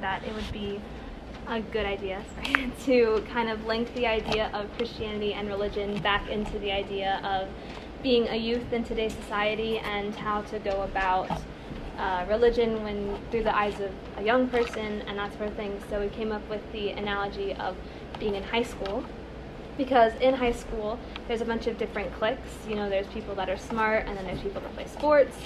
that it would be a good idea to kind of link the idea of Christianity and religion back into the idea of being a youth in today's society and how to go about religion when through the eyes of a young person and that sort of thing. So we came up with the analogy of being in high school, because in high school there's a bunch of different cliques. You know, there's people that are smart, and then there's people that play sports.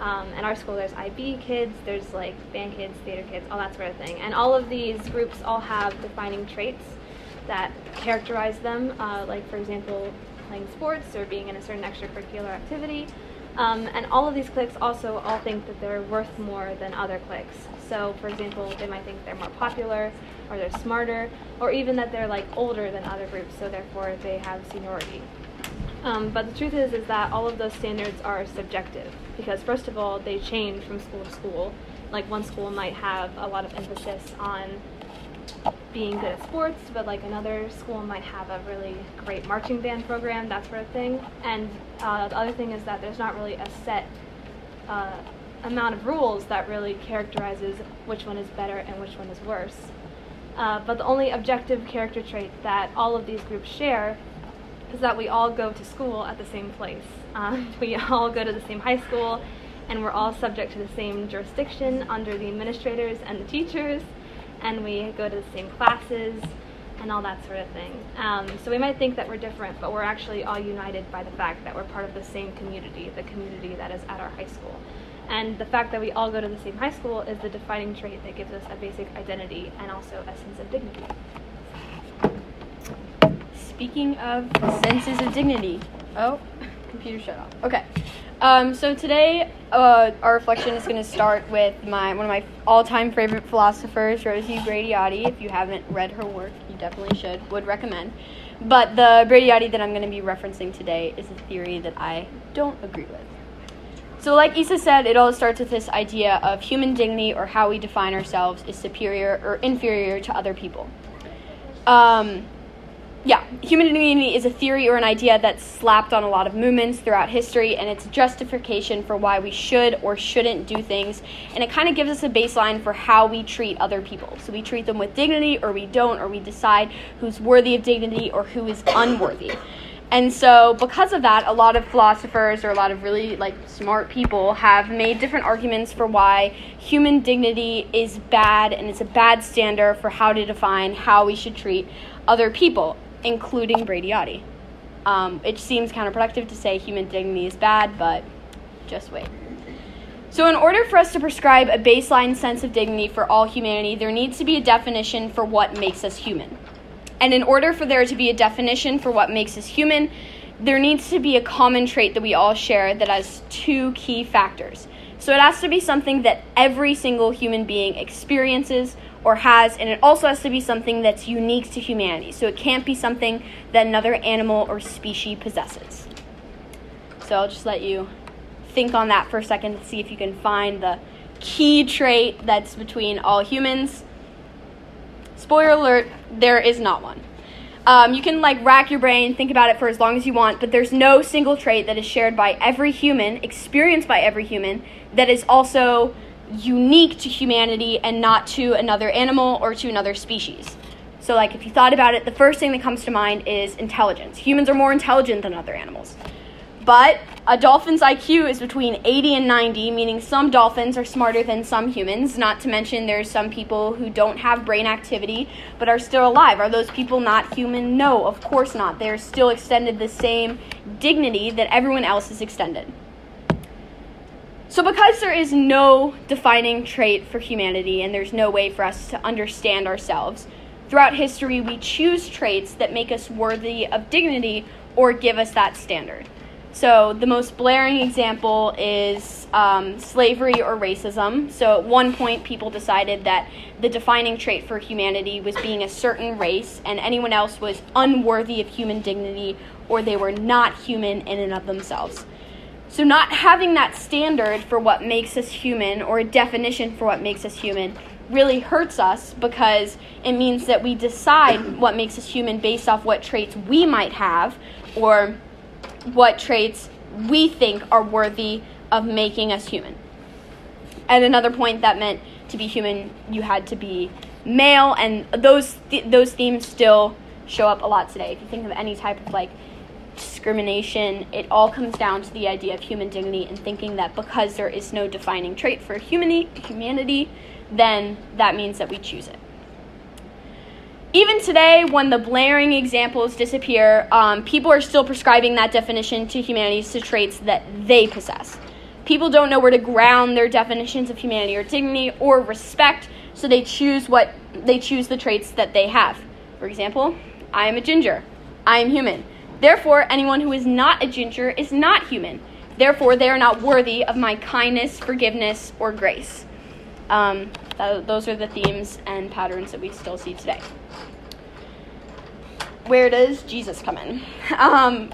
At our school there's IB kids, there's like band kids, theater kids, all that sort of thing. And all of these groups all have defining traits that characterize them, like for example playing sports or being in a certain extracurricular activity. And all of these cliques also all think that they're worth more than other cliques. So for example, they might think they're more popular, or they're smarter, or even that they're like older than other groups, so therefore they have seniority. But the truth is that all of those standards are subjective, because first of all, they change from school to school. Like one school might have a lot of emphasis on being good at sports, but like another school might have a really great marching band program, that sort of thing. And the other thing is that there's not really a set amount of rules that really characterizes which one is better and which one is worse. But the only objective character trait that all of these groups share is that we all go to school at the same place. We all go to the same high school, and we're all subject to the same jurisdiction under the administrators and the teachers, and we go to the same classes and all that sort of thing. So we might think that we're different, but we're actually all united by the fact that we're part of the same community, the community that is at our high school. And the fact that we all go to the same high school is the defining trait that gives us a basic identity and also a sense of dignity. Speaking of senses of dignity, oh, computer shut off. Okay, so today our reflection is going to start with one of my all-time favorite philosophers, Rosi Braidotti. If you haven't read her work, you definitely should. Would recommend. But the Braidotti that I'm going to be referencing today is a theory that I don't agree with. So like Issa said, it all starts with this idea of human dignity, or how we define ourselves, is superior or inferior to other people. Human dignity is a theory or an idea that's slapped on a lot of movements throughout history, and it's justification for why we should or shouldn't do things, and it kind of gives us a baseline for how we treat other people. So we treat them with dignity, or we don't, or we decide who's worthy of dignity or who is unworthy. And so because of that, a lot of philosophers or a lot of really smart people have made different arguments for why human dignity is bad, and it's a bad standard for how to define how we should treat other people, including Braidotti. It seems counterproductive to say human dignity is bad, but just wait. So in order for us to prescribe a baseline sense of dignity for all humanity, there needs to be a definition for what makes us human. And in order for there to be a definition for what makes us human, there needs to be a common trait that we all share that has two key factors. So it has to be something that every single human being experiences or has, and it also has to be something that's unique to humanity. So it can't be something that another animal or species possesses. So I'll just let you think on that for a second to see if you can find the key trait that's between all humans. Spoiler alert, there is not one. You can rack your brain, think about it for as long as you want, but there's no single trait that is shared by every human, experienced by every human, that is also unique to humanity and not to another animal or to another species. So if you thought about it, the first thing that comes to mind is intelligence. Humans are more intelligent than other animals. But a dolphin's IQ is between 80 and 90, meaning some dolphins are smarter than some humans, not to mention there's some people who don't have brain activity but are still alive. Are those people not human? No, of course not. They're still extended the same dignity that everyone else is extended. So because there is no defining trait for humanity and there's no way for us to understand ourselves, throughout history we choose traits that make us worthy of dignity or give us that standard. So the most blaring example is slavery or racism. So at one point, people decided that the defining trait for humanity was being a certain race, and anyone else was unworthy of human dignity, or they were not human in and of themselves. So not having that standard for what makes us human, or a definition for what makes us human, really hurts us, because it means that we decide what makes us human based off what traits we might have, or what traits we think are worthy of making us human. At another point, that meant to be human, you had to be male, and those themes still show up a lot today. If you think of any type of discrimination, it all comes down to the idea of human dignity and thinking that because there is no defining trait for humanity, then that means that we choose it. Even today, when the blaring examples disappear, people are still prescribing that definition to humanity, to traits that they possess. People don't know where to ground their definitions of humanity or dignity or respect, so they choose the traits that they have. For example, I am a ginger. I am human. Therefore, anyone who is not a ginger is not human. Therefore, they are not worthy of my kindness, forgiveness, or grace. Those are the themes and patterns that we still see today. Where does Jesus come in?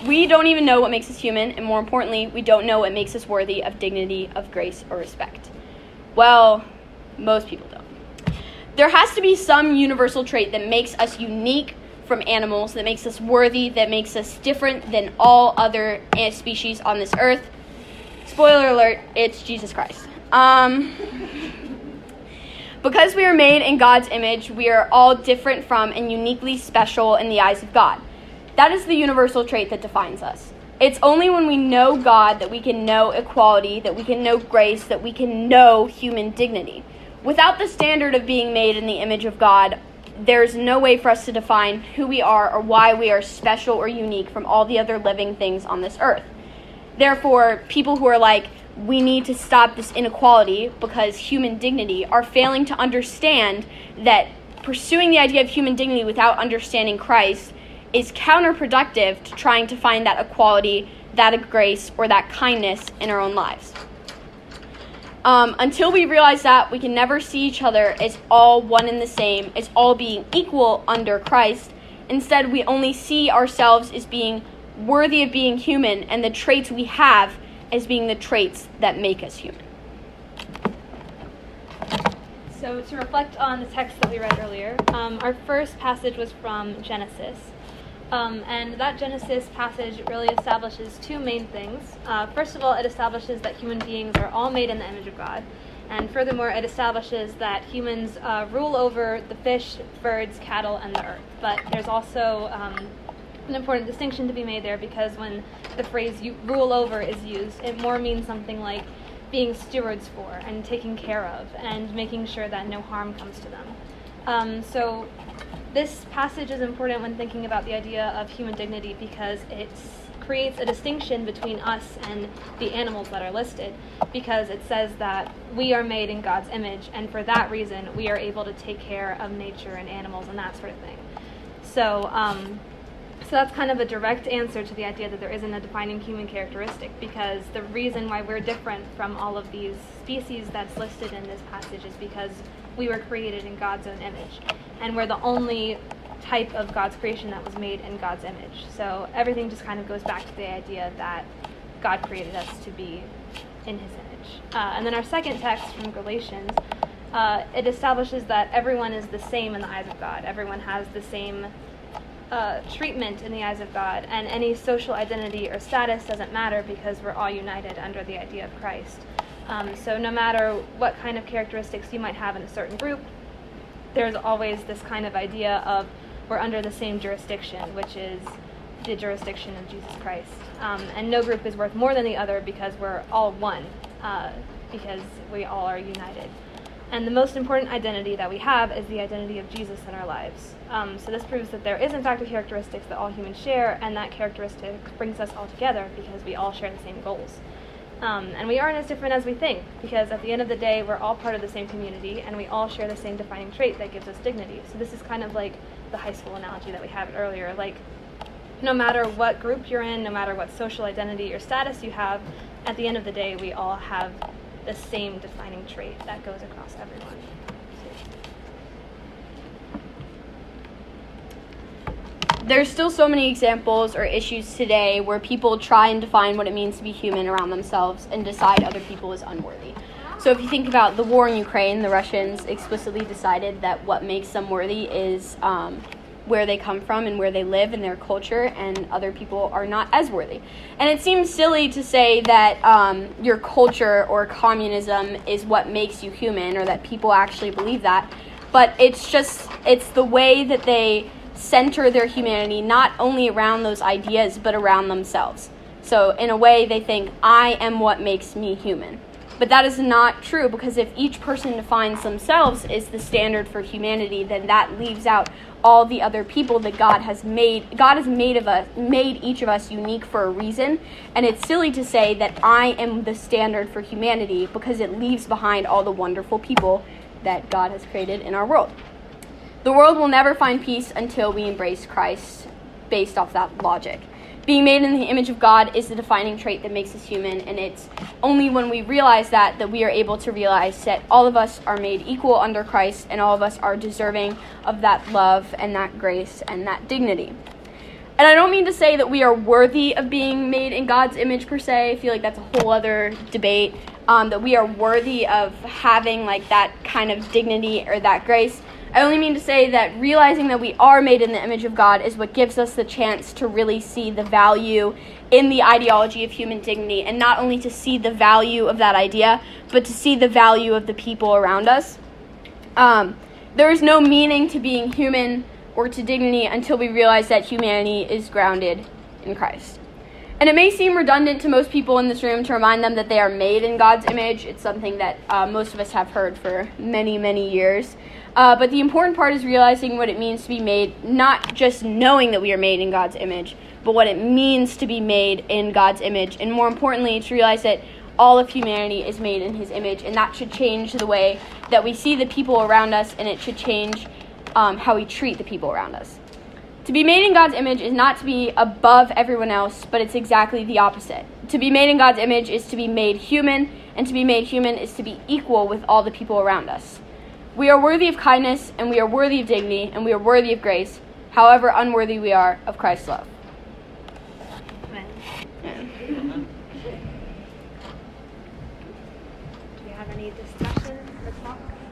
We don't even know what makes us human, and more importantly, we don't know what makes us worthy of dignity, of grace, or respect. Well, most people don't. There has to be some universal trait that makes us unique from animals, that makes us worthy, that makes us different than all other species on this earth. Spoiler alert, it's Jesus Christ. Because we are made in God's image, we are all different from and uniquely special in the eyes of God. That is the universal trait that defines us. It's only when we know God that we can know equality, that we can know grace, that we can know human dignity. Without the standard of being made in the image of God, there's no way for us to define who we are or why we are special or unique from all the other living things on this earth. Therefore, people who are we need to stop this inequality because human dignity, are failing to understand that pursuing the idea of human dignity without understanding Christ is counterproductive to trying to find that equality, that grace, or that kindness in our own lives. Until we realize that, we can never see each other as all one and the same, as all being equal under Christ. Instead, we only see ourselves as being worthy of being human, and the traits we have as being the traits that make us human. So to reflect on the text that we read earlier, our first passage was from Genesis. And that Genesis passage really establishes two main things. First of all, it establishes that human beings are all made in the image of God. And furthermore, it establishes that humans rule over the fish, birds, cattle, and the earth. But there's also an important distinction to be made there, because when the phrase rule over is used, it more means something like being stewards for and taking care of and making sure that no harm comes to them. So this passage is important when thinking about the idea of human dignity, because it creates a distinction between us and the animals that are listed, because it says that we are made in God's image, and for that reason we are able to take care of nature and animals and that sort of thing. So that's kind of a direct answer to the idea that there isn't a defining human characteristic, because the reason why we're different from all of these species that's listed in this passage is because we were created in God's own image, and we're the only type of God's creation that was made in God's image. So everything just kind of goes back to the idea that God created us to be in his image. And then our second text from Galatians, it establishes that everyone is the same in the eyes of God. Everyone has the same treatment in the eyes of God, and any social identity or status doesn't matter because we're all united under the idea of Christ. So no matter what kind of characteristics you might have in a certain group, there's always this kind of idea of we're under the same jurisdiction, which is the jurisdiction of Jesus Christ. And no group is worth more than the other because we're all one, because we all are united. And the most important identity that we have is the identity of Jesus in our lives. So this proves that there is, in fact, a characteristic that all humans share, and that characteristic brings us all together because we all share the same goals. And we aren't as different as we think, because at the end of the day, we're all part of the same community, and we all share the same defining trait that gives us dignity. So this is kind of like the high school analogy that we had earlier. No matter what group you're in, no matter what social identity or status you have, at the end of the day, we all have the same defining trait that goes across everyone. There's still so many examples or issues today where people try and define what it means to be human around themselves and decide other people as unworthy. So if you think about the war in Ukraine, the Russians explicitly decided that what makes them worthy is where they come from and where they live and their culture, and other people are not as worthy. And it seems silly to say that your culture or communism is what makes you human, or that people actually believe that, but it's the way that they center their humanity not only around those ideas but around themselves. So in a way they think, I am what makes me human. But that is not true, because if each person defines themselves as the standard for humanity, then that leaves out all the other people that God has made. God has made each of us unique for a reason, and it's silly to say that I am the standard for humanity, because it leaves behind all the wonderful people that God has created in our world. The world will never find peace until we embrace Christ based off that logic. Being made in the image of God is the defining trait that makes us human, and it's only when we realize that we are able to realize that all of us are made equal under Christ, and all of us are deserving of that love and that grace and that dignity. And I don't mean to say that we are worthy of being made in God's image per se. I feel like that's a whole other debate, that we are worthy of having like that kind of dignity or that grace. I only mean to say that realizing that we are made in the image of God is what gives us the chance to really see the value in the ideology of human dignity, and not only to see the value of that idea, but to see the value of the people around us. There is no meaning to being human or to dignity until we realize that humanity is grounded in Christ. And it may seem redundant to most people in this room to remind them that they are made in God's image. It's something that most of us have heard for many, many years. But the important part is realizing what it means to be made, not just knowing that we are made in God's image, but what it means to be made in God's image. And more importantly, to realize that all of humanity is made in his image, and that should change the way that we see the people around us, and it should change how we treat the people around us. To be made in God's image is not to be above everyone else, but it's exactly the opposite. To be made in God's image is to be made human, and to be made human is to be equal with all the people around us. We are worthy of kindness, and we are worthy of dignity, and we are worthy of grace, however unworthy we are of Christ's love. Amen. Amen. Do you have any discussion or talk?